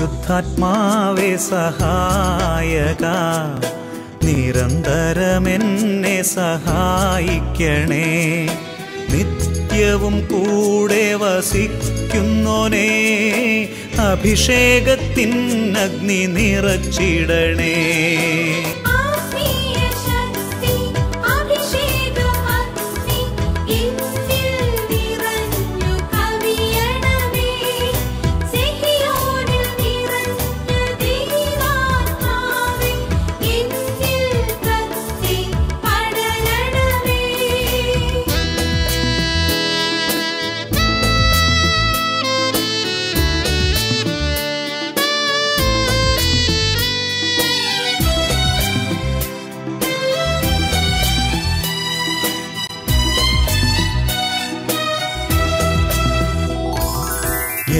പരിശുദ്ധാത്മാവേ സഹായക, നിരന്തരമെന്നെ സഹായിക്കണേ. നിത്യവും കൂടെ വസിക്കുന്നോനേ, അഭിഷേകത്തിൻ അഗ്നി നിറച്ചിടണേ.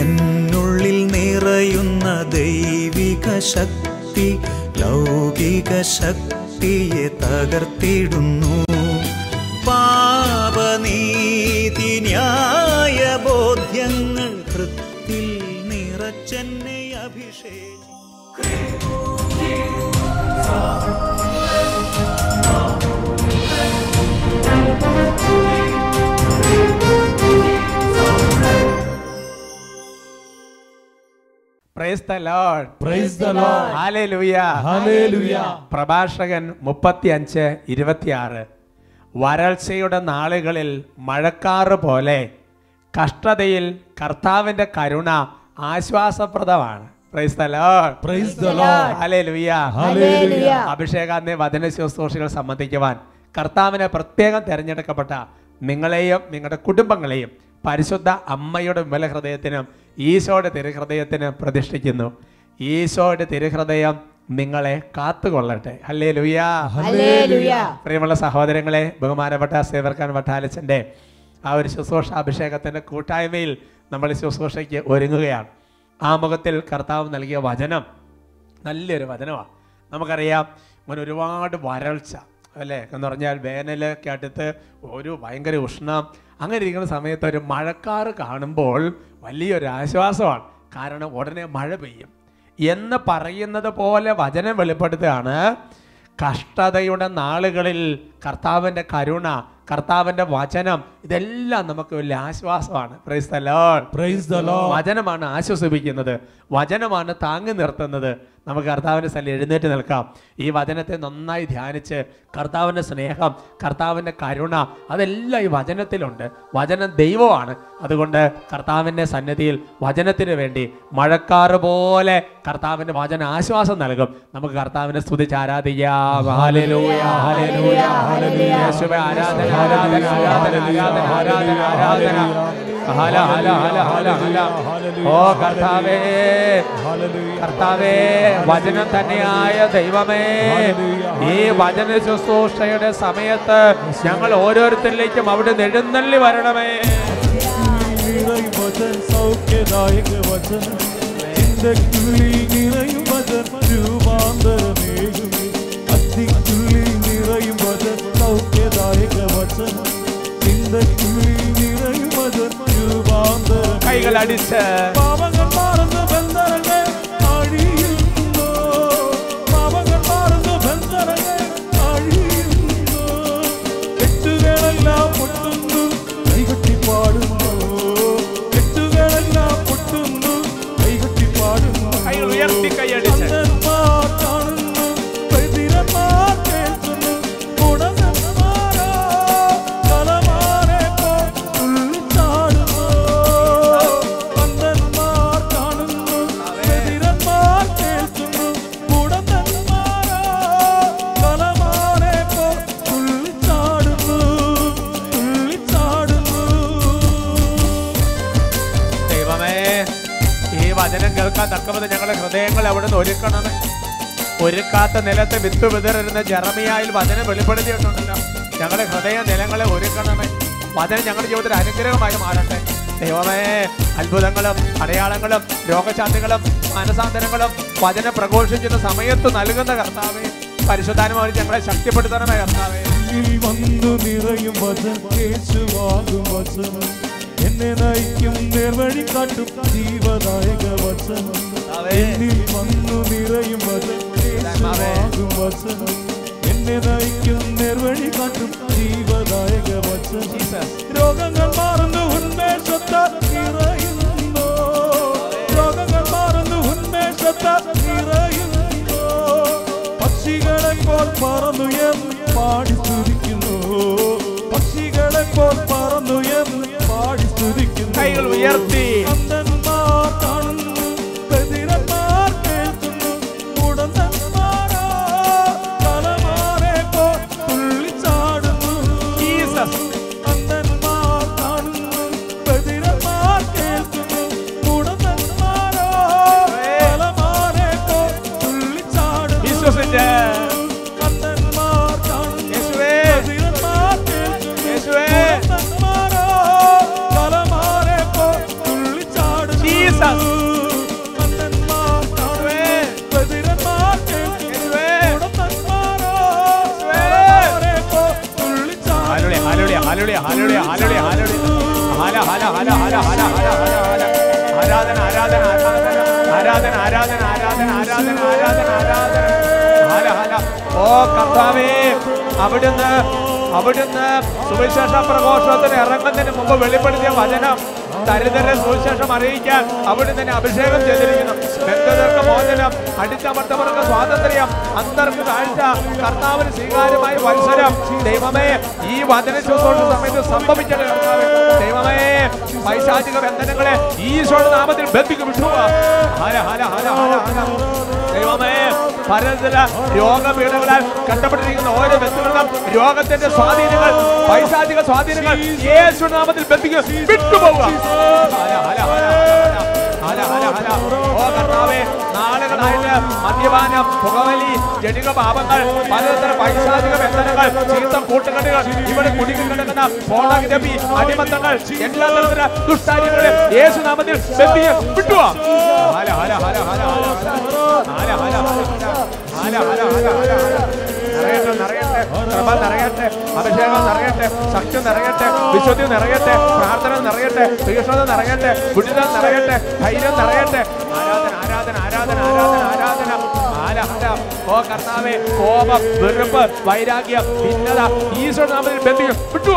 എന്നുള്ളിൽ നിറയുന്ന ദൈവിക ശക്തി ലൗകിക ശക്തിയെ തകർത്തിടുന്നു. പാപനീതി ന്യായ ബോധ്യങ്ങൾ കൃത്തിൽ നിറച്ചെന്നെ അഭിഷേകം. പ്രഭാഷകൻ 35:26 വരൾച്ചയുടെ നാളുകളിൽ മഴക്കാറ് പോലെ കഷ്ടതയിൽ കർത്താവിന്റെ കരുണ ആശ്വാസപ്രദമാണ്. അഭിഷേകാന്റെ വചന ശുശ്രൂഷകൾ സംബന്ധിക്കുവാൻ കർത്താവിനെ പ്രത്യേകം തെരഞ്ഞെടുക്കപ്പെട്ട നിങ്ങളെയും നിങ്ങളുടെ കുടുംബങ്ങളെയും പരിശുദ്ധ അമ്മയുടെ വിമല ഹൃദയത്തിനും ഈശോയുടെ തിരുഹൃദയത്തിനും പ്രതിഷ്ഠിക്കുന്നു. ഈശോയുടെ തിരുഹൃദയം നിങ്ങളെ കാത്തുകൊള്ളട്ടെ. ഹല്ലേലൂയ. പ്രിയമുള്ള സഹോദരങ്ങളെ, ബഹുമാനപ്പെട്ട സേവർക്കാൻ വട്ടാലച്ചൻ്റെ ആ ഒരു ശുശ്രൂഷ അഭിഷേകത്തിൻ്റെ കൂട്ടായ്മയിൽ നമ്മൾ ശുശ്രൂഷയ്ക്ക് ഒരുങ്ങുകയാണ്. ആമുഖത്തിൽ കർത്താവ് നൽകിയ വചനം നല്ലൊരു വചനമാണ്. നമുക്കറിയാം, അങ്ങനെ ഒരുപാട് വരൾച്ച അല്ലേ എന്ന് പറഞ്ഞാൽ വേനലൊക്കെ അടുത്ത് ഒരു ഭയങ്കര ഉഷ്ണം, അങ്ങനെ ഇരിക്കുന്ന സമയത്ത് ഒരു മഴക്കാറ് കാണുമ്പോൾ വലിയൊരു ആശ്വാസമാണ്. കാരണം ഉടനെ മഴ പെയ്യും എന്ന് പറയുന്നത് പോലെ വചനം വെളിപ്പെടുത്തുകയാണ്, കഷ്ടതയുടെ നാളുകളിൽ കർത്താവിൻ്റെ കരുണ, കർത്താവിൻ്റെ വചനം, ഇതെല്ലാം നമുക്ക് വലിയ ആശ്വാസമാണ്. Praise the Lord. Praise the Lord. വചനമാണ് ആശ്വസിപ്പിക്കുന്നത്, വചനമാണ് താങ്ങി നിർത്തുന്നത്. നമുക്ക് കർത്താവിൻ്റെ സ്ഥലം എഴുന്നേറ്റ് നിൽക്കാം. ഈ വചനത്തെ നന്നായി ധ്യാനിച്ച് കർത്താവിൻ്റെ സ്നേഹം, കർത്താവിൻ്റെ കരുണ, അതെല്ലാം ഈ വചനത്തിലുണ്ട്. വചനം ദൈവമാണ്. അതുകൊണ്ട് കർത്താവിൻ്റെ സന്നിധിയിൽ വചനത്തിന് വേണ്ടി മഴക്കാറ് പോലെ കർത്താവിൻ്റെ വചന ആശ്വാസം നൽകും. നമുക്ക് കർത്താവിനെ സ്തുതിച്ച് ആരാധിക്കാം. Hallelujah, hallelujah, hallelujah. യേശുവേ ആരാധന, ആരാധന, ആരാധന, ആരാധന, ആരാധന. ഹല ഹല ഹല ഹല ഹല. ഓ കർത്താവേ, കർത്താവേ, വചനം തന്നെയായ ദൈവമേ, ഈ വചന ശുശ്രൂഷയുടെ സമയത്ത് ഞങ്ങൾ ഓരോരുത്തരിലേക്കും അവിടെ എഴുന്നള്ളി വരണമേ. കൈകൾ അടിച്ച് ഞങ്ങളുടെ ഹൃദയങ്ങൾ അവിടുന്ന് ഒരുക്കണമേ. ഒരുക്കാത്ത നിലത്ത് വിത്ത് വിതറുന്ന ജെറമിയായിൽ വചനം വെളിപ്പെടുത്തിയിട്ടുണ്ടല്ലോ. ഞങ്ങളുടെ ഹൃദയ നിലങ്ങളെ ഒരുക്കണമേ. വചനം ഞങ്ങളുടെ ജീവിതത്തിൽ അനുഗ്രഹമായി മാറട്ടെ. ദൈവമേ, അത്ഭുതങ്ങളും അടയാളങ്ങളും രോഗശാന്തികളും മനസാന്തരങ്ങളും വചനം പ്രഘോഷിക്കുന്ന സമയത്ത് നൽകുന്ന കർത്താവേ, പരിശുദ്ധാത്മാവിനെ ഞങ്ങളെ ശക്തിപ്പെടുത്തണമേ കർത്താവേ. എന്നെ നയിക്കും നേർവഴി കാട്ടും ജീവദായക വചനം. എന്നിൽ വന്നു നിറയും വചനം. എന്നെ നയിക്കും നേർവഴി കാട്ടും ജീവദായക വചനം. രോഗങ്ങൾ മാറുന്നു ഉന്മേഷത്താൽ നിറയുന്നു. രോഗങ്ങൾ മാറുന്നു ഉന്മേഷത്താൽ നിറയുന്നു. പക്ഷികളെ പോൽ പറന്നുയർന്നു പാടി സ്തുതിക്കുന്നു. പക്ഷികളെ പോൽ പറന്നുയർന്നു പാടി സ്തുതിക്കുന്നു. കൈകൾ ഉയർത്തി അന്ധന്മാർ കാണുന്നു, ബധിരന്മാർ കേൾക്കുന്നു, മുടന്തന്മാരെ പോൽ തുള്ളിച്ചാടുന്നു. അന്ധന്മാർ കാണുന്നു, ബധിരന്മാർ കേൾക്കുന്നു, മുടന്തന്മാരെ പോൽ തുള്ളിച്ചാടുന്നു. ഓ കർത്താവേ, അവിടുന്ന് സുവിശേഷ പ്രഘോഷണത്തിന് ഇറങ്ങുന്നതിന് മുമ്പ് വെളിപ്പെടുത്തിയ വചനം ദരിദ്രരെ സുവിശേഷം അറിയിക്കാൻ അവിടുന്ന് തന്നെ അഭിഷേകം ചെയ്തിരിക്കുന്നു. ബന്ധുക്കൾക്ക് മോചനം, അടിച്ചമർത്തവർക്ക് സ്വാതന്ത്ര്യം, അന്തർക്ക് താഴ്ച, കർത്താവിന് സ്വീകാര്യമായ മത്സരം. ദൈവമേ, ഈ വചന ശുശ്രൂഷ സമയത്ത് സംഭവിച്ചത് കർത്താവേ. ദൈവമേ, പൈശാചിക ബന്ധനങ്ങളെ ഈശോയുടെ നാമത്തിൽ ബന്ധിക്കും വിട്ടുക. ദൈവമേ, ഭാരതത്തിലെ രോഗപീഠങ്ങളാൽ കഷ്ടപ്പെട്ടിരിക്കുന്ന ഓരോ വ്യക്തികളും രോഗത്തിന്റെ സ്വാധീനങ്ങൾ, പൈശാചിക സ്വാധീനങ്ങൾ യേശുവിന്റെ നാമത്തിൽ ബന്ധിക്കും വിട്ടുപോവുക. ഓ കർത്താവേ, നാളുകളായിട്ട് മദ്യപാനം, പുകവലി, ജനിക പാപങ്ങൾ, പലതരം പൈശാചിക ബന്ധനങ്ങൾ, ചീത്ത കൂട്ടുകെട്ടുകൾ, ഇവിടെ കുടുങ്ങി കിടക്കുന്ന ഫോണോഗ്രഫി, അടിമത്തങ്ങൾ, എല്ലാ തരത്തിലുള്ള ദുഷ്കാര്യങ്ങളെ യേശു നാമത്തിൽ ബന്ധിക്കും വിട്ടുക. നിറയട്ടെ, നിറയട്ടെ, കൃപ നിറയട്ടെ, അഭിഷേകം നിറയട്ടെ, ശക്തി നിറയട്ടെ, വിശുദ്ധി നിറയട്ടെ, പ്രാർത്ഥന നിറയട്ടെ, തീക്ഷ്ണത നിറയട്ടെ, ഗുരുതം നിറയട്ടെ, ധൈര്യം നിറയട്ടെ. ആരാധന ആരാധന ആരാധന ആരാധന ആരാധന. ഓ കർത്താവേ, കോപം, വെറുപ്പ്, വൈരാഗ്യം, ഭിന്നത ഈശോയുടെ നാമത്തിൽ ബന്ധിക്കും വിട്ടുക.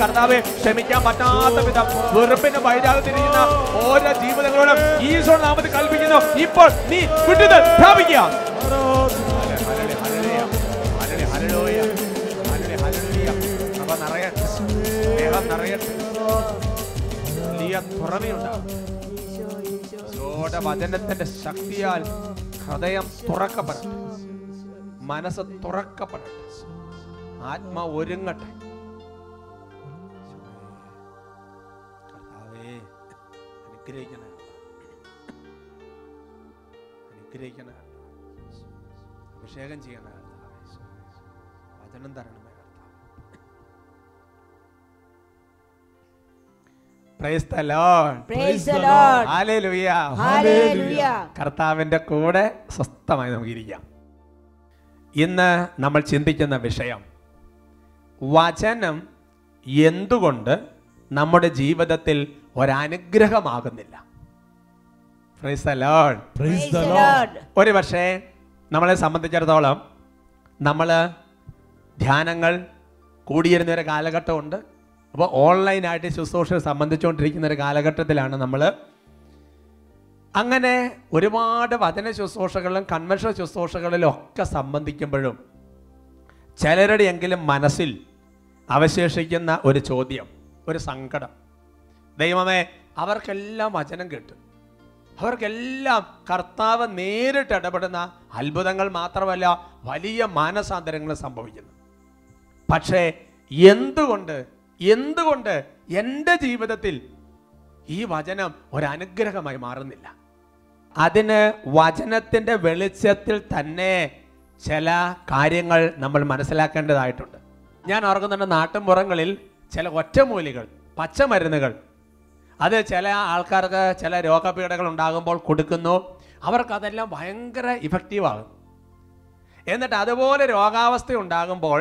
കർത്താവെ, ക്ഷമിക്കാൻ പറ്റാത്ത വിധം വെറുപ്പിന് വൈരാഗ്യത്തിരിക്കുന്ന ഓരോ ജീവിതങ്ങളോടും ഈശോയുടെ നാമത്തിൽ കൽപ്പിക്കുന്നു, ഇപ്പോൾ നീ വിടുതൽ പ്രാപിക്കുക. വചനത്തിന്റെ ശക്തിയാൽ ഹൃദയം തുറക്കപ്പെടട്ടെ, മനസ്സ് തുറക്കപ്പെടട്ടെ, ആത്മാ ഒരുങ്ങട്ടെ. കർത്താവേ, അനുഗ്രഹിക്കണേ, അനുഗ്രഹിക്കണേ, അഭിഷേകം ചെയ്യണേ, വചനം തരണമേ കർത്താവേ. Praise the Lord, praise the Lord, hallelujah, hallelujah. കർത്താവിന്റെ കൂടെ സ്വസ്ഥമായി നമുക്ക് ഇരിക്കാം. ഇന്ന് നമ്മൾ ചിന്തിക്കുന്ന വിഷയം, വചനം എന്തുകൊണ്ട് നമ്മുടെ ജീവിതത്തിൽ ഒരനുഗ്രഹമാകുന്നില്ല. Praise the Lord, praise the Lord. ഒരു പക്ഷേ നമ്മളെ സംബന്ധിച്ചിടത്തോളം നമ്മൾ ധ്യാനങ്ങൾ കൂടിയിരുന്ന ഒരു കാലഘട്ടമുണ്ട്. അപ്പോൾ ഓൺലൈനായിട്ട് ശുശ്രൂഷ സംബന്ധിച്ചുകൊണ്ടിരിക്കുന്ന ഒരു കാലഘട്ടത്തിലാണ് നമ്മൾ. അങ്ങനെ ഒരുപാട് വചന ശുശ്രൂഷകളിലും കൺവെൻഷൻ ശുശ്രൂഷകളിലും ഒക്കെ സംബന്ധിക്കുമ്പോഴും ചിലരുടെ എങ്കിലും മനസ്സിൽ അവശേഷിക്കുന്ന ഒരു ചോദ്യം, ഒരു സങ്കടം. ദൈവമേ, അവർക്കെല്ലാം വചനം കിട്ടും, അവർക്കെല്ലാം കർത്താവ് നേരിട്ട് ഇടപെടുന്ന അത്ഭുതങ്ങൾ മാത്രമല്ല വലിയ മാനസാന്തരങ്ങൾ സംഭവിക്കുന്നു. പക്ഷേ എന്തുകൊണ്ട് എൻ്റെ ജീവിതത്തിൽ ഈ വചനം ഒരനുഗ്രഹമായി മാറുന്നില്ല? അതിന് വചനത്തിൻ്റെ വെളിച്ചത്തിൽ തന്നെ ചില കാര്യങ്ങൾ നമ്മൾ മനസ്സിലാക്കേണ്ടതായിട്ടുണ്ട്. ഞാൻ ഓർക്കുന്നുണ്ട്, നാട്ടിൻപുറങ്ങളിൽ ചില ഒറ്റമൂലികൾ, പച്ചമരുന്നുകൾ, അത് ചില ആൾക്കാർക്ക് ചില രോഗപീഠകൾ ഉണ്ടാകുമ്പോൾ കൊടുക്കുന്നു. അവർക്കതെല്ലാം ഭയങ്കര ഇഫക്റ്റീവാകും. എന്നിട്ട് അതുപോലെ രോഗാവസ്ഥ ഉണ്ടാകുമ്പോൾ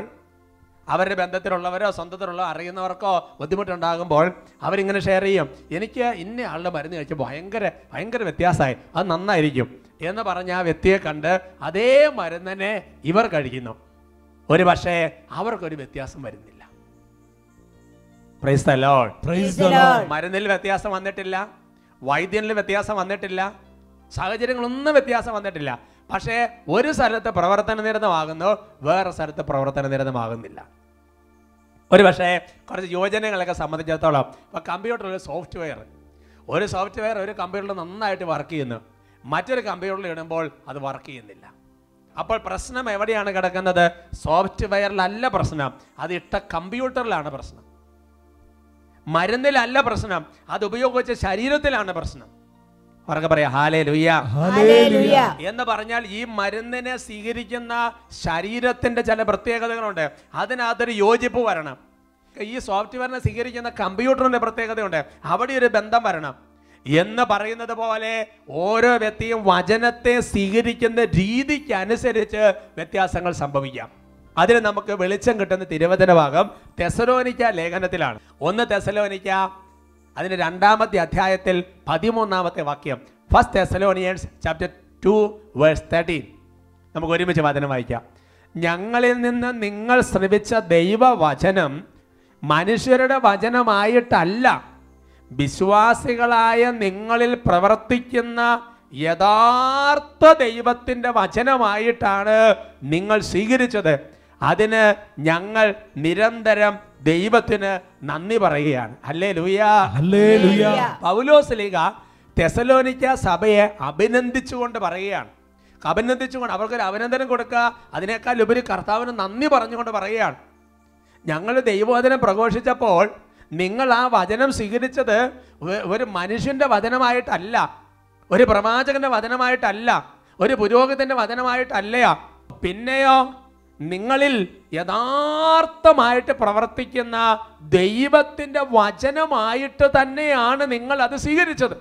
അവരുടെ ബന്ധത്തിലുള്ളവരോ സ്വന്തത്തിലുള്ളോ അറിയുന്നവർക്കോ ബുദ്ധിമുട്ടുണ്ടാകുമ്പോൾ അവരിങ്ങനെ ഷെയർ ചെയ്യും, എനിക്ക് ഇന്ന ആളുടെ മരുന്ന് കഴിച്ച് ഭയങ്കര ഭയങ്കര വ്യത്യാസമായി, അത് നന്നായിരിക്കും എന്ന് പറഞ്ഞ് ആ വ്യക്തിയെ കണ്ട് അതേ മരുന്നിനെ ഇവർ കഴിക്കുന്നു. ഒരു പക്ഷേ അവർക്കൊരു വ്യത്യാസം വരുന്നില്ല. Praise the Lord. Praise the Lord. മരുന്നിൽ വ്യത്യാസം വന്നിട്ടില്ല, വൈദ്യനിൽ വ്യത്യാസം വന്നിട്ടില്ല, സാഹചര്യങ്ങളൊന്നും വ്യത്യാസം വന്നിട്ടില്ല. പക്ഷേ ഒരു സ്ഥലത്ത് പ്രവർത്തന നിരതമാകുന്നു, വേറെ സ്ഥലത്ത് പ്രവർത്തന നിരതമാകുന്നില്ല. ഒരു പക്ഷേ കുറച്ച് യോജനകളൊക്കെ സംബന്ധിച്ചിടത്തോളം ഇപ്പം കമ്പ്യൂട്ടറിൽ ഒരു സോഫ്റ്റ്വെയർ ഒരു കമ്പ്യൂട്ടറിൽ നന്നായിട്ട് വർക്ക് ചെയ്യുന്നു, മറ്റൊരു കമ്പ്യൂട്ടറിൽ ഇടുമ്പോൾ അത് വർക്ക് ചെയ്യുന്നില്ല. അപ്പോൾ പ്രശ്നം എവിടെയാണ് കിടക്കുന്നത്? സോഫ്റ്റ്വെയറിലല്ല പ്രശ്നം, അത് ഇട്ട കമ്പ്യൂട്ടറിലാണ് പ്രശ്നം. മരുന്നിലല്ല പ്രശ്നം, അത് ഉപയോഗിച്ച ശരീരത്തിലാണ് പ്രശ്നം. അവർക്ക് പറയാം ഹല്ലേലൂയ. ഹല്ലേലൂയ എന്ന് പറഞ്ഞാൽ ഈ മരുന്നിനെ സ്വീകരിക്കുന്ന ശരീരത്തിന്റെ ചില പ്രത്യേകതകളുണ്ട്, അതിനകത്തൊരു യോജിപ്പ് വരണം. ഈ സോഫ്റ്റ്വെയറിനെ സ്വീകരിക്കുന്ന കമ്പ്യൂട്ടറിന്റെ പ്രത്യേകതയുണ്ട്, അവിടെ ഒരു ബന്ധം വരണം എന്ന് പറയുന്നത് പോലെ ഓരോ വ്യക്തിയും വചനത്തെ സ്വീകരിക്കുന്ന രീതിക്ക് അനുസരിച്ച് വ്യത്യാസങ്ങൾ സംഭവിക്കാം. അതിന് നമുക്ക് വെളിച്ചം കിട്ടുന്ന തിരുവചന ഭാഗം തെസലോനിക്ക ലേഖനത്തിലാണ്. 1 തെസലോനിക്ക അതിന് 2-ാമത്തെ അധ്യായത്തിൽ 13-ാമത്തെ വാക്യം. 1 തെസലോനിയൻസ് 2:13 നമുക്ക് ഒരുമിച്ച് വചനം വായിക്കാം. ഞങ്ങളിൽ നിന്ന് നിങ്ങൾ ശ്രവിച്ച ദൈവവചനം മനുഷ്യരുടെ വചനമായിട്ടല്ല, വിശ്വാസികളായ നിങ്ങളിൽ പ്രവർത്തിക്കുന്ന യഥാർത്ഥ ദൈവത്തിൻ്റെ വചനമായിട്ടാണ് നിങ്ങൾ സ്വീകരിച്ചത്. അതിന് ഞങ്ങൾ നിരന്തരം ദൈവത്തിന് നന്ദി പറയുകയാണ്. ഹല്ലേലൂയ. ഹല്ലേലൂയ. പൗലോസ് ലേഖ തെസലോനിക്ക സഭയെ അഭിനന്ദിച്ചുകൊണ്ട് പറയുകയാണ്. അഭിനന്ദിച്ചുകൊണ്ട് അവർക്കൊരു അഭിനന്ദനം കൊടുക്കുക, അതിനേക്കാൾ ഉപരി കർത്താവിന് നന്ദി പറഞ്ഞുകൊണ്ട് പറയുകയാണ്, ഞങ്ങൾ ദൈവവചനം പ്രഘോഷിച്ചപ്പോൾ നിങ്ങൾ ആ വചനം സ്വീകരിച്ചത് ഒരു മനുഷ്യൻ്റെ വചനമായിട്ടല്ല, ഒരു പ്രവാചകന്റെ വചനമായിട്ടല്ല, ഒരു പുരോഹിതന്റെ വചനമായിട്ടല്ല, പിന്നെയോ നിങ്ങളിൽ യഥാർത്ഥമായിട്ട് പ്രവർത്തിക്കുന്ന ദൈവത്തിന്റെ വചനമായിട്ട് തന്നെയാണ് നിങ്ങൾ അത് സ്വീകരിച്ചത്.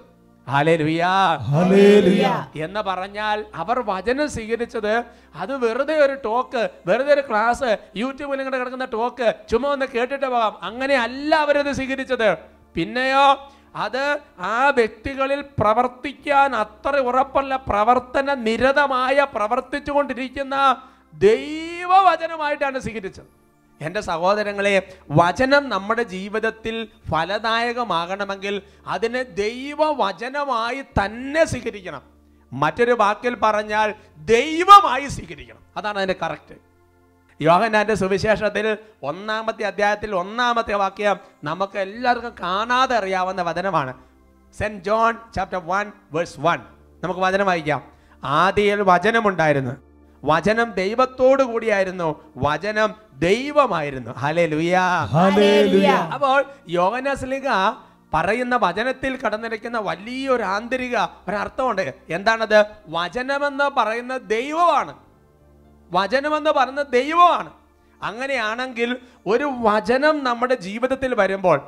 ഹല്ലേലൂയ. ഹല്ലേലൂയ എന്ന് പറഞ്ഞാൽ അവർ വചനം സ്വീകരിച്ചത് അത് വെറുതെ ഒരു ടോക്ക്, വെറുതെ ഒരു ക്ലാസ്, യൂട്യൂബിൽ ഇങ്ങനെ കിടക്കുന്ന ടോക്ക് ചുമ്മാ ഒന്ന് കേട്ടിട്ട് പോകാം, അങ്ങനെയല്ല അവരത് സ്വീകരിച്ചത്. പിന്നെയോ അത് ആ വ്യക്തികളിൽ പ്രവർത്തിക്കാൻ അത്ര ഉറപ്പുള്ള പ്രവർത്തന നിരതമായ പ്രവർത്തിച്ചു കൊണ്ടിരിക്കുന്ന ദൈവവചനമായിട്ടാണ് സ്വീകരിച്ചത്. എൻ്റെ സഹോദരങ്ങളെ, വചനം നമ്മുടെ ജീവിതത്തിൽ ഫലദായകമാകണമെങ്കിൽ അതിനെ ദൈവവചനമായി തന്നെ സ്വീകരിക്കണം. മറ്റൊരു വാക്കിൽ പറഞ്ഞാൽ ദൈവമായി സ്വീകരിക്കണം. അതാണ് അതിൻ്റെ കറക്റ്റ്. യോഹന്നാന്റെ സുവിശേഷത്തിൽ 1-ാമത്തെ അധ്യായത്തിൽ 1-ാമത്തെ വാക്യം നമുക്ക് എല്ലാവർക്കും കാണാതെ അറിയാവുന്ന വചനമാണ്. സെന്റ് ജോൺ ചാപ്റ്റർ 1:1 നമുക്ക് വചനം വായിക്കാം. ആദിയിൽ വചനമുണ്ടായിരുന്നു, വചനം ദൈവത്തോടു കൂടിയായിരുന്നു, വചനം ദൈവമായിരുന്നു. ഹല്ലേലൂയ. ഹല്ലേലൂയ. അപ്പോൾ യോഹന്നാൻ സ്ലീഹ പറയുന്ന വചനത്തിൽ കടന്നിരിക്കുന്ന വലിയൊരു ആന്തരിക ഒരർത്ഥമുണ്ട്. എന്താണത്? വചനമെന്ന് പറയുന്ന ദൈവമാണ്, വചനമെന്ന് പറഞ്ഞ ദൈവമാണ്. അങ്ങനെയാണെങ്കിൽ ഒരു വചനം നമ്മുടെ ജീവിതത്തിൽ വരുമ്പോൾ,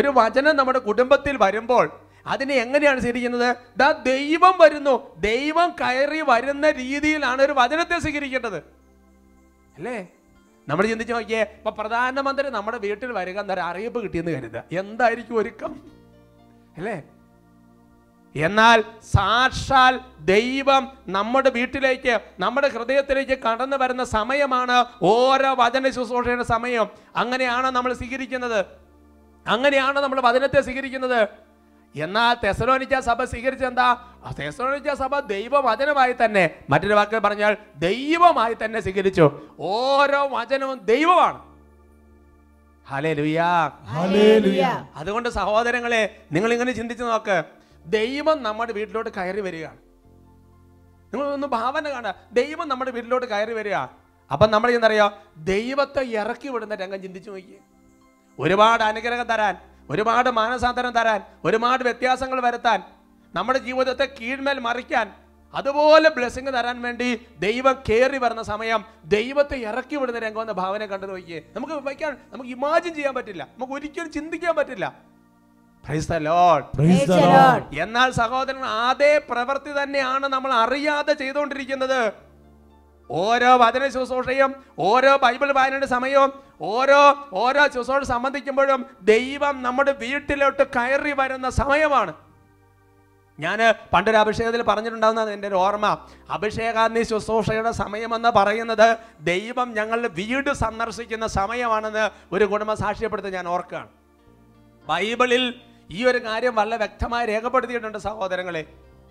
ഒരു വചനം നമ്മുടെ കുടുംബത്തിൽ വരുമ്പോൾ അതിനെ എങ്ങനെയാണ് സ്വീകരിക്കുന്നത്? ദാ ദൈവം വരുന്നു, ദൈവം കയറി വരുന്ന രീതിയിലാണ് ഒരു വചനത്തെ സ്വീകരിക്കേണ്ടത്, അല്ലേ? നമ്മൾ ചിന്തിച്ച് നോക്കിയേ, ഇപ്പൊ പ്രധാനമന്ത്രി നമ്മുടെ വീട്ടിൽ വരിക എന്നൊരു അറിയിപ്പ് കിട്ടിയെന്ന് കരുതുക, എന്തായിരിക്കും ഒരുക്കം, അല്ലേ? എന്നാൽ സാക്ഷാൽ ദൈവം നമ്മുടെ വീട്ടിലേക്ക്, നമ്മുടെ ഹൃദയത്തിലേക്ക് കടന്നു വരുന്ന സമയമാണ് ഓരോ വചന ശുശ്രൂഷയുടെ സമയം. അങ്ങനെയാണ് നമ്മൾ സ്വീകരിക്കുന്നത്, അങ്ങനെയാണ് നമ്മൾ വചനത്തെ സ്വീകരിക്കുന്നത്. എന്നാൽ തെസലോനിക്ക സഭ സ്വീകരിച്ചെന്താ? തെസലോനിക്ക സഭ ദൈവവചനമായി തന്നെ, മറ്റൊരു വാക്കിൽ പറഞ്ഞാൽ ദൈവമായി തന്നെ സ്വീകരിച്ചു. ഓരോ വചനവും ദൈവമാണ്. ഹല്ലേലൂയ. ഹല്ലേലൂയ. അതുകൊണ്ട് സഹോദരങ്ങളെ, നിങ്ങൾ ഇങ്ങനെ ചിന്തിച്ചു നോക്ക്, ദൈവം നമ്മുടെ വീട്ടിലോട്ട് കയറി വരികയാണ്. നിങ്ങളൊന്ന് ഭാവന കാണുക, ദൈവം നമ്മുടെ വീട്ടിലോട്ട് കയറി വരിക. അപ്പം നമ്മൾ എന്തറിയോ, ദൈവത്തെ ഇറക്കി വിടുന്ന രംഗം ചിന്തിച്ചു നോക്കി. ഒരുപാട് അനുഗ്രഹം തരാൻ, ഒരുപാട് മാനസാന്തരം തരാൻ, ഒരുപാട് വ്യത്യാസങ്ങൾ വരുത്താൻ, നമ്മുടെ ജീവിതത്തെ കീഴ്മേൽ മറിക്കാൻ, അതുപോലെ ബ്ലെസ്സിങ് തരാൻ വേണ്ടി ദൈവം കയറി വരുന്ന സമയം ദൈവത്തെ ഇറക്കി വിടുന്ന രംഗം എന്ന ഭാവന കണ്ടു നോക്കിയേ. നമുക്ക് ഇമാജിൻ ചെയ്യാൻ പറ്റില്ല, നമുക്ക് ഒരിക്കലും ചിന്തിക്കാൻ പറ്റില്ല. Praise the Lord. Praise the Lord. എന്നാൽ സഹോദരൻ, അതേ പ്രവൃത്തി തന്നെയാണ് നമ്മൾ അറിയാതെ ചെയ്തുകൊണ്ടിരിക്കുന്നത്. Ora Vadana Sosam, Ora Bible Bible Samayom, Ora Sosor Samantha Kimberum, Deivam numbered a beard till out to Kairi by the Samayavan. Yana Pandar Abishek Paranjana and Orma Abisheka Nis Sosha Samayamana Parayana, Deivam Yangal beard Samnarsik in the Samayavana, where you go to Masashia Patan Orkan. Bible, you are a Garium Vala Vectama, Regapati under Sahodarangale.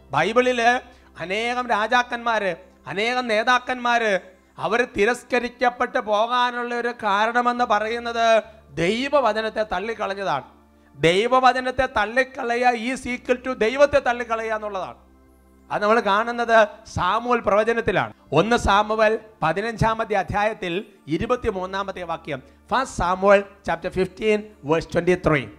Bible, Anegam Raja can marry, Anegam Neda can marry, our Tiraskaricha Pata Boga and Lura Karanam and the Parayana, Deva Vadanata Talikalajad. Deva Vadanata Talikalaya is equal to Deva Talikalaya Nola. Anavakan and the Samuel Provajanatilan. On the Samuel, Padinan Chama the Athayatil, Idibati Monamate Vakiam. 1 Samuel chapter 15 verse 23.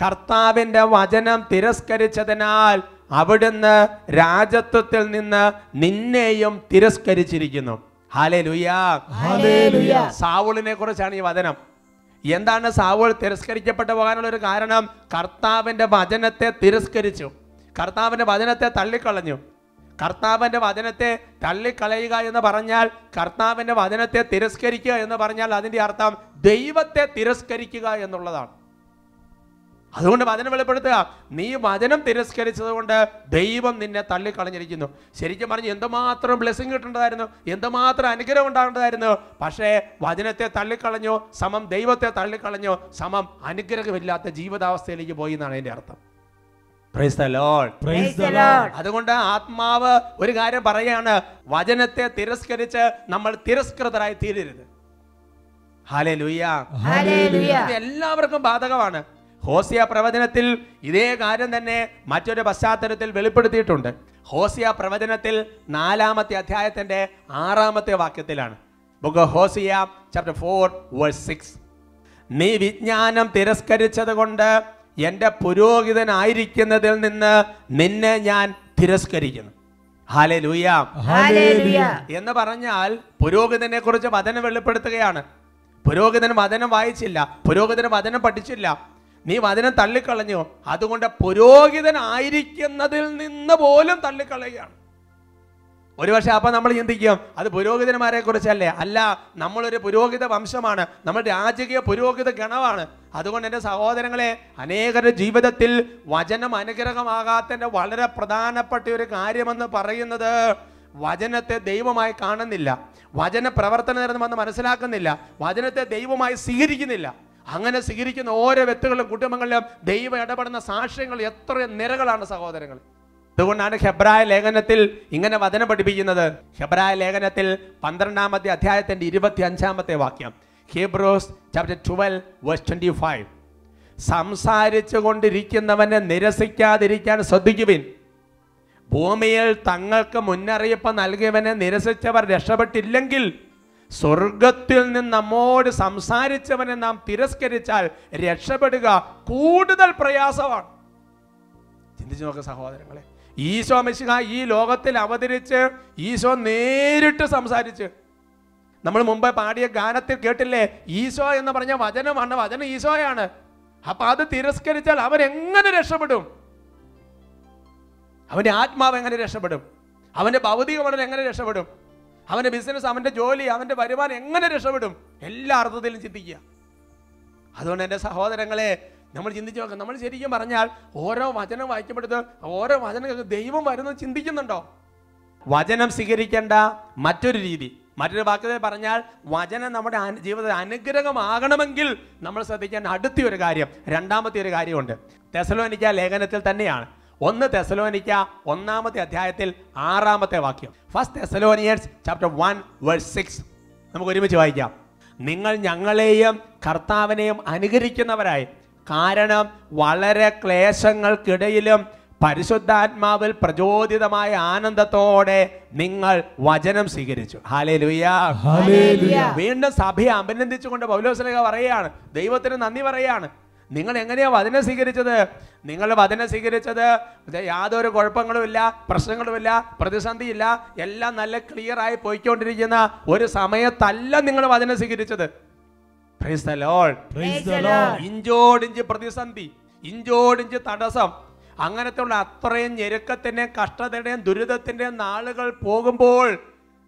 കർത്താവിന്റെ വചനം തിരസ്കരിച്ചതിനാൽ അവിടുന്ന് രാജ്യത്വത്തിൽ നിന്ന് നിന്നെയും തിരസ്കരിച്ചിരിക്കുന്നു. Hallelujah hallelujah. സാവൂളിനെക്കുറിച്ചാണ് ഈ വചനം. എന്താണ് സാവൂൾ തിരസ്കരിക്കപ്പെട്ടു പോകാനുള്ള ഒരു കാരണം? കർത്താവിന്റെ വചനത്തെ തിരസ്കരിച്ചു. കർത്താവിന്റെ വചനത്തെ തള്ളിക്കളഞ്ഞു. കർത്താവിന്റെ വചനത്തെ തള്ളിക്കളയുക എന്ന് പറഞ്ഞാൽ കർത്താവിന്റെ വചനത്തെ തിരസ്കരിക്കുക എന്ന് പറഞ്ഞാൽ അതിന്റെ അർത്ഥം ദൈവത്തെ തിരസ്കരിക്കുക എന്നുള്ളതാണ്. അതുകൊണ്ട് വചനം വെളിപ്പെടുത്തുക. നീ വചനം തിരസ്കരിച്ചതുകൊണ്ട് ദൈവം നിന്നെ തള്ളിക്കളഞ്ഞിരിക്കുന്നു. ശരിക്കും പറഞ്ഞ് എന്തുമാത്രം ബ്ലെസ്സിംഗ് കിട്ടേണ്ടതായിരുന്നു, എന്തുമാത്രം അനുഗ്രഹം ഉണ്ടാകേണ്ടതായിരുന്നു, പക്ഷേ വചനത്തെ തള്ളിക്കളഞ്ഞു സമം ദൈവത്തെ തള്ളിക്കളഞ്ഞു സമം അനുഗ്രഹമില്ലാത്ത ജീവിതാവസ്ഥയിലേക്ക് പോയി എന്നാണ് അതിൻ്റെ അർത്ഥം. Praise the Lord, praise the Lord. അതുകൊണ്ട് ആത്മാവ് ഒരു കാര്യം പറയാണ്, വചനത്തെ തിരസ്കരിച്ച് നമ്മൾ തിരസ്കൃതരായി തീരരുത്. Hallelujah hallelujah. എല്ലാവർക്കും ബാധകമാണ്. ഹോസിയ പ്രവചനത്തിൽ ഇതേ കാര്യം തന്നെ മറ്റൊരു പശ്ചാത്തലത്തിൽ വെളിപ്പെടുത്തിയിട്ടുണ്ട്. ഹോസിയ പ്രവചനത്തിൽ 4-ാമത്തെ അധ്യായത്തിന്റെ 6-ാമത്തെ വാക്യത്തിലാണ്. Book of Hosea chapter 4 verse 6. നീ വിജ്ഞാനം തിരസ്കരിച്ചത് കൊണ്ട് എൻ്റെ പുരോഹിതനായിരിക്കുന്നതിൽ നിന്ന് നിന്നെ ഞാൻ തിരസ്കരിക്കുന്നു. Hallelujah hallelujah. എന്ന് പറഞ്ഞാൽ പുരോഹിതനെ കുറിച്ച് വചനം വെളിപ്പെടുത്തുകയാണ്. പുരോഹിതൻ വചനം വായിച്ചില്ല, പുരോഹിതൻ വചനം പഠിച്ചില്ല, നീ വചനം തള്ളിക്കളഞ്ഞു, അതുകൊണ്ട് പുരോഹിതനായിരിക്കുന്നതിൽ നിന്ന് പോലും തള്ളിക്കളയുകയാണ്. ഒരുപക്ഷെ അപ്പം നമ്മൾ ചിന്തിക്കും അത് പുരോഹിതന്മാരെ കുറിച്ചല്ലേ. അല്ല, നമ്മളൊരു പുരോഹിത വംശമാണ്, നമ്മൾ രാജകീയ പുരോഹിത ഗണമാണ്. അതുകൊണ്ട് എൻ്റെ സഹോദരങ്ങളെ, അനേകരുടെ ജീവിതത്തിൽ വചനം അനുഗ്രഹമാകാത്തതിൻ്റെ വളരെ പ്രധാനപ്പെട്ട ഒരു കാര്യമെന്ന് പറയുന്നത് വചനത്തെ ദൈവമായി കാണുന്നില്ല, വചന പ്രവർത്തനമെന്ന് മനസ്സിലാക്കുന്നില്ല, വചനത്തെ ദൈവമായി സ്വീകരിക്കുന്നില്ല. അങ്ങനെ സ്വീകരിക്കുന്ന ഓരോ വ്യക്തികളും കുടുംബങ്ങളിലും ദൈവം ഇടപെടുന്ന സാക്ഷ്യങ്ങൾ എത്ര നിരകളാണ് സഹോദരങ്ങൾ. അതുകൊണ്ടാണ് ഹെബ്രായ ലേഖനത്തിൽ ഇങ്ങനെ വചനം പഠിപ്പിക്കുന്നത്. ഹെബ്രായ ലേഖനത്തിൽ 12-ാമത്തെ അധ്യായത്തിന്റെ 25-ാമത്തെ വാക്യം. Hebrews chapter 12 verse 25. സംസാരിച്ചു കൊണ്ടിരിക്കുന്നവനെ നിരസിക്കാതിരിക്കാൻ ശ്രദ്ധിക്കുവിൻ, ഭൂമിയിൽ തങ്ങൾക്ക് മുന്നറിയിപ്പ് നൽകിയവനെ നിരസിച്ചവർ രക്ഷപ്പെട്ടില്ലെങ്കിൽ സ്വർഗത്തിൽ നിന്ന് നമ്മോട് സംസാരിച്ചവനെ നാം തിരസ്കരിച്ചാൽ രക്ഷപ്പെടുക കൂടുതൽ പ്രയാസമാണ്. ചിന്തിച്ചു നോക്കുക സഹോദരങ്ങളെ, ഈശോ മിശിഹായ് ഈ ലോകത്തിൽ അവതരിച്ച് ഈശോ നേരിട്ട് സംസാരിച്ച്, നമ്മൾ മുമ്പ് പാടിയ ഗാനത്തിൽ കേട്ടില്ലേ, ഈശോ എന്ന് പറഞ്ഞ വചനമാണ്, വചനം ഈശോയാണ്. അപ്പൊ അത് തിരസ്കരിച്ചാൽ അവരെങ്ങനെ രക്ഷപ്പെടും? അവന്റെ ആത്മാവ് എങ്ങനെ രക്ഷപ്പെടും? അവന്റെ ഭൗതിക പഠനം എങ്ങനെ രക്ഷപ്പെടും? അവൻ്റെ ബിസിനസ്, അവൻ്റെ ജോലി, അവൻ്റെ വരുമാനം എങ്ങനെ രക്ഷപ്പെടും? എല്ലാ അർത്ഥത്തിലും ചിന്തിക്കുക. അതുകൊണ്ട് എൻ്റെ സഹോദരങ്ങളെ, നമ്മൾ ചിന്തിച്ച് നോക്കാം. നമ്മൾ ശരിക്കും പറഞ്ഞാൽ ഓരോ വചനം വായിക്കപ്പെടുന്നത്, ഓരോ വചനം ദൈവം വരുന്നത് ചിന്തിക്കുന്നുണ്ടോ? വചനം സ്വീകരിക്കേണ്ട മറ്റൊരു രീതി, മറ്റൊരു വാക്യത്തിൽ പറഞ്ഞാൽ വചനം നമ്മുടെ ജീവിതത്തിൽ അനുഗ്രഹമാകണമെങ്കിൽ നമ്മൾ ശ്രദ്ധിക്കേണ്ട അടുത്തൊരു കാര്യം, രണ്ടാമത്തെ ഒരു കാര്യമുണ്ട്. തെസലോനിക്ക ലേഖനത്തിൽ തന്നെയാണ്. 1 തെസലോനിക്ക 1-ാമത്തെ അധ്യായത്തിൽ 6-ാമത്തെ വാക്യം. 1 തെസലോനിയൻസ് ചാപ്റ്റർ 1 വേഴ്സ് 6. നമുക്ക് ഒരുമിച്ച് വായിക്കാം. നിങ്ങൾ ഞങ്ങളെയും കർത്താവിനെയും അനുകരിക്കുന്നവരായി, കാരണം വളരെ ക്ലേശങ്ങൾക്കിടയിലും പരിശുദ്ധാത്മാവിൽ പ്രചോദിതമായ ആനന്ദത്തോടെ നിങ്ങൾ വചനം സ്വീകരിച്ചു. Hallelujah hallelujah. വീണ്ടും സഭയെ അഭിനന്ദിച്ചുകൊണ്ട് പൗലോസ്ലീഹ പറയുകയാണ്, ദൈവത്തിന് നന്ദി പറയുകയാണ്. നിങ്ങൾ എങ്ങനെയാണ് വചനം സ്വീകരിച്ചത്? നിങ്ങൾ വചനം സ്വീകരിച്ചത് യാതൊരു കുഴപ്പങ്ങളുമില്ല, പ്രശ്നങ്ങളുമില്ല, പ്രതിസന്ധിയില്ല, എല്ലാം നല്ല ക്ലിയറായി പോയിക്കൊണ്ടിരിക്കുന്ന ഒരു സമയത്തല്ല നിങ്ങൾ വചനം സ്വീകരിച്ചത്. Praise the Lord, praise the Lord. ഇഞ്ചോടിഞ്ച് പ്രതിസന്ധി, ഇഞ്ചോടിഞ്ച് തടസ്സം, അങ്ങനത്തെ ഉള്ള അത്രയും ഞെരുക്കത്തിൻ്റെയും കഷ്ടതയുടെയും ദുരിതത്തിൻ്റെയും നാളുകൾ പോകുമ്പോൾ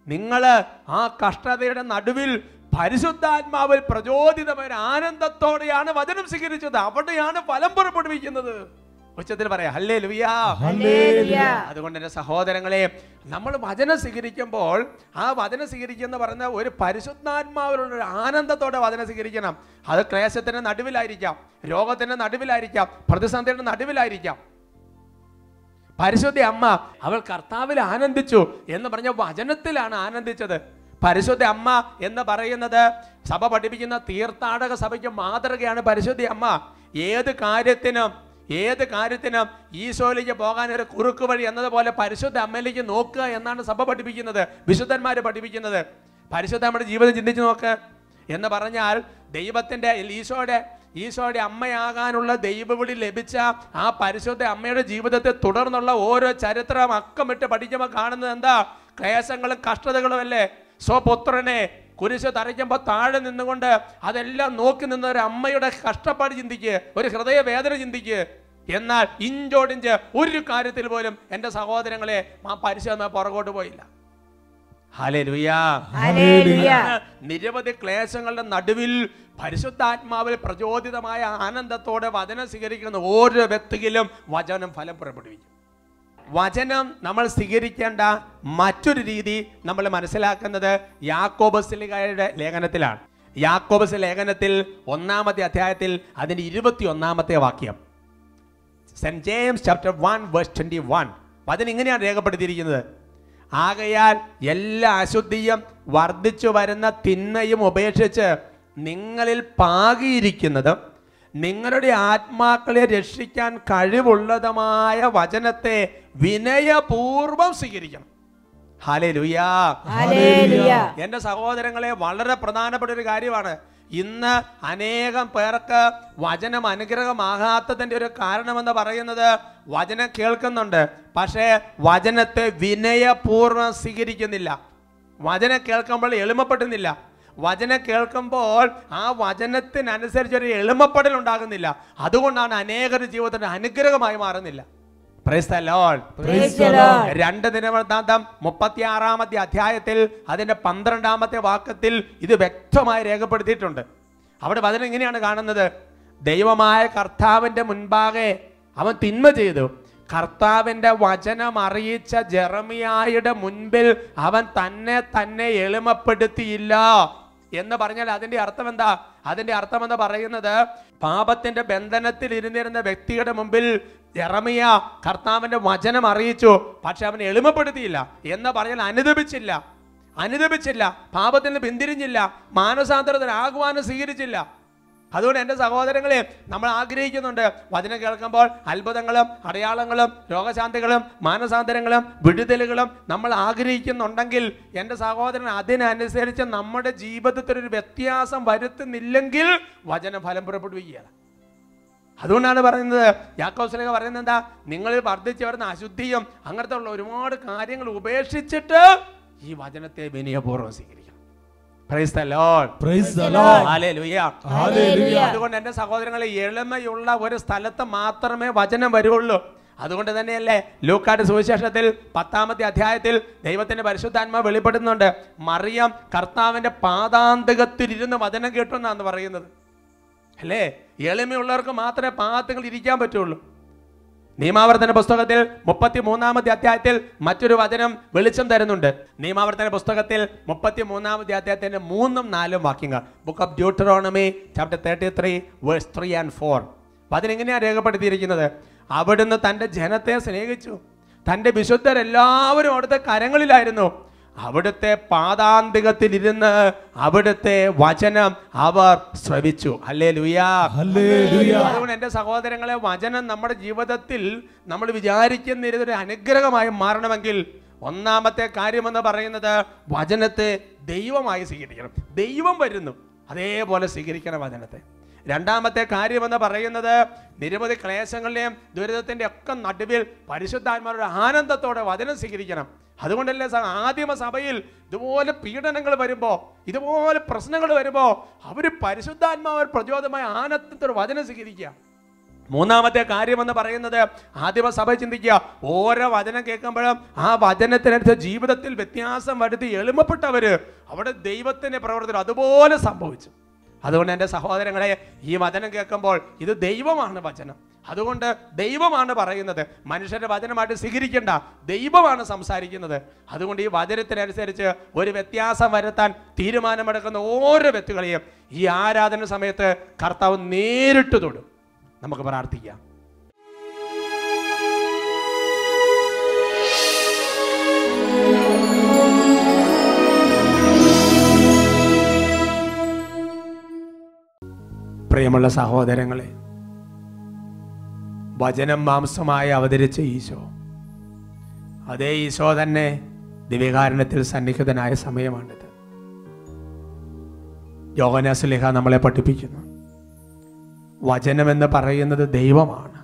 Ningala, Ah, Kashtadir and Advil, Parisuddha, Mavel, Prajodi, the Maran and the Toriana, Vadanam Security, the Apatiana, Palampur, put each other. Which other by Hallelujah, Hallelujah. Other one is a Hoder and Lay. Number of Vadana Security and Ball, Ah, Vadana Security and the Varana, where Parisuddha, Mavel, Ananda thought of Vadana Security. Other Krasatan and Advil Irija, Rogatan and Advil Irija, Pradesanthan and Advil Irija. Parishode Amma, our Kartavil Anandichu, in the Branja Vajanatilana and each other. Parishode Amma, in the Barayana there, Sabapatibina, Tirtaka, Sabaka, Mother again, Parishode Amma, Ye the Karatinum, Ye the Karatinum, Esolija Bogan, Kurukovari, another ball of Parishode, Amelija Noka, and another Sabapatibin other, Vishudan Mari Patibin other. Parishode Jiva Jinjinoka, in the Baranyal, Devatenda, Elisode. He saw the Amayaga and Ula, the Ibudi Lebicha, Ah, Pariso, the Amera Jiva, the Tudornola, or Charitra, Makameta, Padijama Karna and the Kayasangal Castra de Golavele, so Potrane, Kuriso Tarajam Pataran in the Wonder, Adela Nokin and the Amayota Castra Padis in the year, or Israel Weather in the year, Yenna, injured in the Urukaritil, and the Savoda Angle, Ma Parisa, Ma Porgo de Boila. Hallelujah, Hallelujah. Nijava the Clasangal and Nadavil, Parisudat Mavel, Prajodi, the Maya, Ananda Thoda, Vadana Sigaric and the Order of Vetigilum, Vajanam Falapurpudi. Vajanam, Namal Sigaricanda, Maturidi, Namal Marcella Canada, Jacob Silica Leganatilla, Jacob Sileganatil, Onamate Athatil, and then Iribati Onamate Vakium. St. James chapter 1, verse 21. Vadaninia Regapati. Agayal, Yella Asudium, Vardicho Varana, Tinayum Obeychacher, Ningalil Pagi Rikinada, Ningaladi Atmakle, Reshikan, Karibulla, the Maya, Vajanate, Vinaya Purba Sigirium. Hallelujah, Hallelujah. Yenda Sagodrangale, Valera Pradana Patrigarivana, Inna, Anegam Perka, Vajana Manakara Mahata, then your Karanam and the Barayanada. Vajana Kelkanunda, Pashe, Vajanate, Vinaya, Purna, Sigirikanilla, Vajana Kelkambal, Elema Patanilla, Vajana Kelkambal, Ah, Vajanatin and surgery, Elema Patal Daganilla, Aduna, Anegarjiva, and Hanekara Maranilla. Praise the Lord, praise the Lord. Randa the never dadam, Mopatiarama, the Athayatil, Aden a Pandranamate Vakatil, either Vector my Regapatitunda. How about Badan and another? Deva Maya, Kartavenda Munbage. അവൻ തിന്മ ചെയ്തു കർത്താവിന്റെ വചനം അറിയിച്ച ജെറമിയായുടെ മുൻപിൽ അവൻ തന്നെ എളിമപ്പെടുത്തിയില്ല എന്ന് പറഞ്ഞാൽ അതിന്റെ അർത്ഥം എന്താ അതിന്റെ അർത്ഥം എന്ന് പറയുന്നത് പാപത്തിന്റെ ബന്ധനത്തിൽ ഇരുന്നിരുന്ന വ്യക്തിയുടെ മുൻപിൽ ജെറമിയ കർത്താവിന്റെ വചനം അറിയിച്ചു പക്ഷേ അവനെ എളിമപ്പെടുത്തിയില്ല എന്ന് പറഞ്ഞാൽ അനുതപിച്ചില്ല പാപത്തിൽ നിന്ന് പിന്തിരിഞ്ഞില്ല മാനസാന്തരനാകുവാൻ സ്വീകരിച്ചില്ല അതുകൊണ്ട് എൻ്റെ സഹോദരങ്ങളെ നമ്മൾ ആഗ്രഹിക്കുന്നുണ്ട് വചനം കേൾക്കുമ്പോൾ അത്ഭുതങ്ങളും അടയാളങ്ങളും രോഗശാന്തികളും മാനസാന്തരങ്ങളും വിടുതലുകളും നമ്മൾ ആഗ്രഹിക്കുന്നുണ്ടെങ്കിൽ എൻ്റെ സഹോദരൻ അതിനനുസരിച്ച് നമ്മുടെ ജീവിതത്തിൽ ഒരു വ്യത്യാസം വരുത്തുന്നില്ലെങ്കിൽ വചനം ഫലം പുറപ്പെടുവിക്കുകയാണ് അതുകൊണ്ടാണ് പറയുന്നത് യാക്കോബ് ശ്ലീഹ പറയുന്നത് എന്താ നിങ്ങൾ വർദ്ധിച്ചു വരുന്ന അശുദ്ധിയും അങ്ങനത്തെ ഉള്ള ഒരുപാട് കാര്യങ്ങൾ ഉപേക്ഷിച്ചിട്ട് ഈ വചനത്തെ വിനയപൂർവ്വം സ്വീകരിക്കുക Praise the Lord. Praise the Lord. Hallelujah. Hallelujah. അതുകൊണ്ട് എൻ്റെ സഹോദരങ്ങളെ എളിമയുള്ള ഒരു സ്ഥലത്ത് മാത്രമേ വചനം വരുള്ളൂ. അതുകൊണ്ട് തന്നെയല്ലേ ലൂക്കായുടെ സുവിശേഷത്തിൽ 10-ാമത്തെ അധ്യായത്തിൽ ദൈവത്തിന്റെ പരിശുദ്ധാത്മാവ് വെളിപ്പെടുന്നുണ്ട്. മറിയം കർത്താവിന്റെ പാദാന്തകത്തിൽ ഇരുന്ന് വചനം കേട്ടു എന്നാണ് പറയുന്നത്. അല്ലേ? എളിമയുള്ളവർക്ക് മാത്രമേ പാദത്തിൽ ഇരിക്കാൻ പറ്റുള്ളൂ. നിയമാവർത്തന പുസ്തകത്തിൽ 33-ാമത്തെ അധ്യായത്തിൽ മറ്റൊരു വചനം വെളിച്ചം തരുന്നുണ്ട്. നിയമാവർത്തന പുസ്തകത്തിൽ 33-ാമത്തെ അധ്യായത്തിന്റെ 3-4 വാക്യങ്ങൾ. Book of Deuteronomy chapter 33 verse 3 and 4. അതിനെങ്ങനെയാണ് രേഖപ്പെടുത്തിയിരിക്കുന്നത്? അവിടുന്ന് തന്റെ ജനത്തെ സ്നേഹിച്ചു. തന്റെ വിശുദ്ധരെല്ലാവരും അവിടുത്തെ കരങ്ങളിലായിരുന്നു. അവിടുത്തെ പാദാന്തികത്തിൽ ഇരുന്ന് അവിടുത്തെ വചനം അവർ ശ്രവിച്ചു. Hallelujah, hallelujah. അതുകൊണ്ട് എൻ്റെ സഹോദരങ്ങളെ വചനം നമ്മുടെ ജീവിതത്തിൽ നമ്മൾ വിചാരിക്കുന്ന ഒരു അനുഗ്രഹമായി മാറണമെങ്കിൽ ഒന്നാമത്തെ കാര്യമെന്ന് പറയുന്നത് വചനത്തെ ദൈവമായി സ്വീകരിക്കണം. ദൈവം വരുന്നു അതേപോലെ സ്വീകരിക്കണം വചനത്തെ. രണ്ടാമത്തെ കാര്യമെന്ന് പറയുന്നത് നിരവധി ക്ലേശങ്ങളുടെയും ദുരിതത്തിൻ്റെ ഒക്കെ നടുവിൽ പരിശുദ്ധാത്മാവിന്റെ ആനന്ദത്തോടെ വചനം സ്വീകരിക്കണം. അതുകൊണ്ടല്ലേ ആദിമ സഭയിൽ ഇതുപോലെ പീഡനങ്ങൾ വരുമ്പോൾ ഇതുപോലെ പ്രശ്നങ്ങൾ വരുമ്പോൾ അവർ പരിശുദ്ധാത്മാവ് പ്രചോദമായ ആനന്ദത്തോടെ വചനം സ്വീകരിക്കുക. മൂന്നാമത്തെ കാര്യമെന്ന് പറയുന്നത് ആദിമ സഭ ചിന്തിക്കുക. ഓരോ വചനം കേൾക്കുമ്പോഴും ആ വചനത്തിനടുത്ത് ജീവിതത്തിൽ വ്യത്യാസം വരുത്തി എളിമപ്പെട്ടവര് അവിടെ ദൈവത്തിൻ്റെ പ്രവർത്തനം അതുപോലെ സംഭവിച്ചു. അതുകൊണ്ട് എൻ്റെ സഹോദരങ്ങളെ, ഈ വചനം കേൾക്കുമ്പോൾ ഇത് ദൈവമാണ് വചനം, അതുകൊണ്ട് ദൈവമാണ് പറയുന്നത്. മനുഷ്യരുടെ വചനമായിട്ട് സ്വീകരിക്കേണ്ട, ദൈവമാണ് സംസാരിക്കുന്നത്. അതുകൊണ്ട് ഈ വചനത്തിനനുസരിച്ച് ഒരു വ്യത്യാസം വരുത്താൻ തീരുമാനമെടുക്കുന്ന ഓരോ വ്യക്തികളെയും ഈ ആരാധന സമയത്ത് കർത്താവ് നേരിട്ട് തൊടും. നമുക്ക് പ്രാർത്ഥിക്കാം. പ്രിയമുള്ള സഹോദരങ്ങളെ, വചനം മാംസമായി അവതരിച്ച ഈശോ, അതേ ഈശോ തന്നെ ദിവ്യകാരണത്തിൽ സന്നിഹിതനായ സമയമാണിത്. യോഹന്നാൻ ശ്ലീഹ നമ്മളെ പഠിപ്പിക്കുന്നു, വചനമെന്ന് പറയുന്നത് ദൈവമാണ്.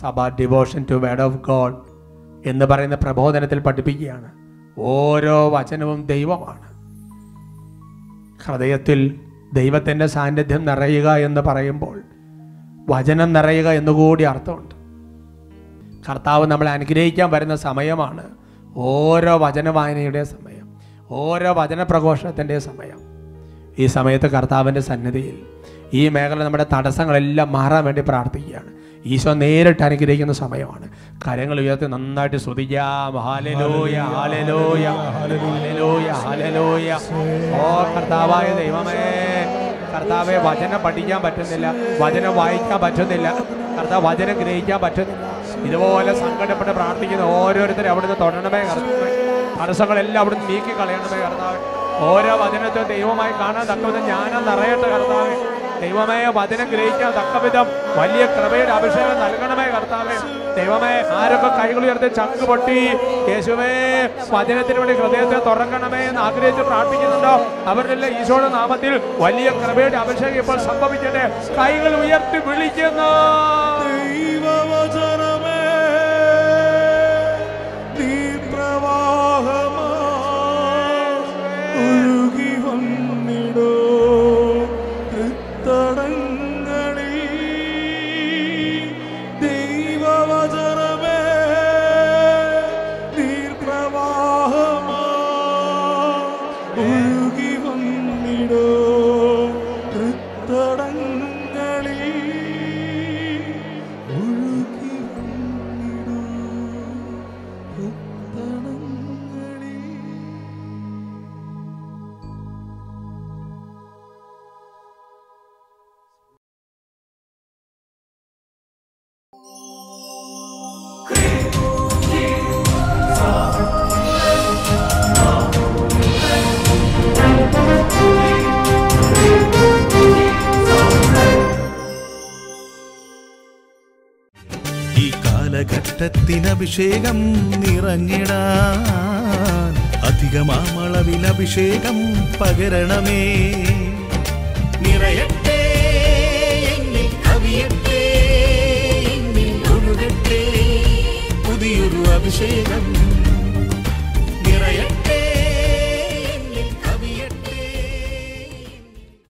സഭ devotion to word of God എന്ന് പറയുന്ന പ്രബോധനത്തിൽ പഠിപ്പിക്കുകയാണ്, ഓരോ വചനവും ദൈവമാണ്. ഹൃദയത്തിൽ ദൈവത്തിൻ്റെ സാന്നിധ്യം നിറയുക എന്ന് പറയുമ്പോൾ വചനം നിറയുക എന്നുകൂടി അർത്ഥമുണ്ട്. കർത്താവ് നമ്മളെ അനുഗ്രഹിക്കാൻ വരുന്ന സമയമാണ് ഓരോ വചന വായനയുടെ സമയം, ഓരോ വചന പ്രഘോഷത്തിൻ്റെ സമയം. ഈ സമയത്ത് കർത്താവിൻ്റെ സന്നിധിയിൽ ഈ മേഖല നമ്മുടെ തടസ്സങ്ങളെല്ലാം മാറാൻ വേണ്ടി പ്രാർത്ഥിക്കുകയാണ്. ഈശോ നേരിട്ട് അനുഗ്രഹിക്കുന്ന സമയമാണ്. കരങ്ങൾ ഉയർത്തി നന്നായിട്ട് സ്തുതിക്കാം. Hallelujah, hallelujah, hallelujah, hallelujah. ഓ കർത്താവായ ദൈവമേ, കർത്താവെ, വചനം പഠിക്കാൻ പറ്റുന്നില്ല, വചനം വായിക്കാൻ പറ്റുന്നില്ല, കർത്താവ് വചനം ഗ്രഹിക്കാൻ പറ്റുന്നില്ല. ഇതുപോലെ സങ്കടപ്പെട്ട് പ്രാർത്ഥിക്കുന്ന ഓരോരുത്തരും അവിടുന്ന് തൊടണമേ കർത്താവേ, തടസ്സങ്ങളെല്ലാം അവിടുന്ന് നീക്കി കളയണമേ കർത്താവേ. ഓരോ വചനത്തെ ദൈവമായി കാണാൻ തക്കവിധം ജ്ഞാനം നിറയട്ടെ കർത്താവേ. ദൈവമായ വചനം ഗ്രഹിക്കാൻ തക്കവിധം വലിയ കൃപയുടെ അഭിഷേകം നൽകണമേ കർത്താവേ. ദൈവമേ, ആരൊക്കെ കൈകൾ ഉയർത്തി ചങ്ക് പൊട്ടി യേശുവേ വചനത്തിന് വേണ്ടി ഹൃദയത്തെ തുറക്കണമേ എന്ന് ആഗ്രഹിച്ച് പ്രാർത്ഥിക്കുന്നുണ്ടോ, അവരുടെ ഈശോയുടെ നാമത്തിൽ വലിയ കൃപയുടെ അഭിഷേകം ഇപ്പോൾ സംഭവിക്കട്ടെ. കൈകൾ ഉയർത്തി വിളിക്കുന്നു, അഭിഷേകം നിറഞ്ഞിടാൻ അധികമാമളവിൽ അഭിഷേകം പകരണമേ. നിറയ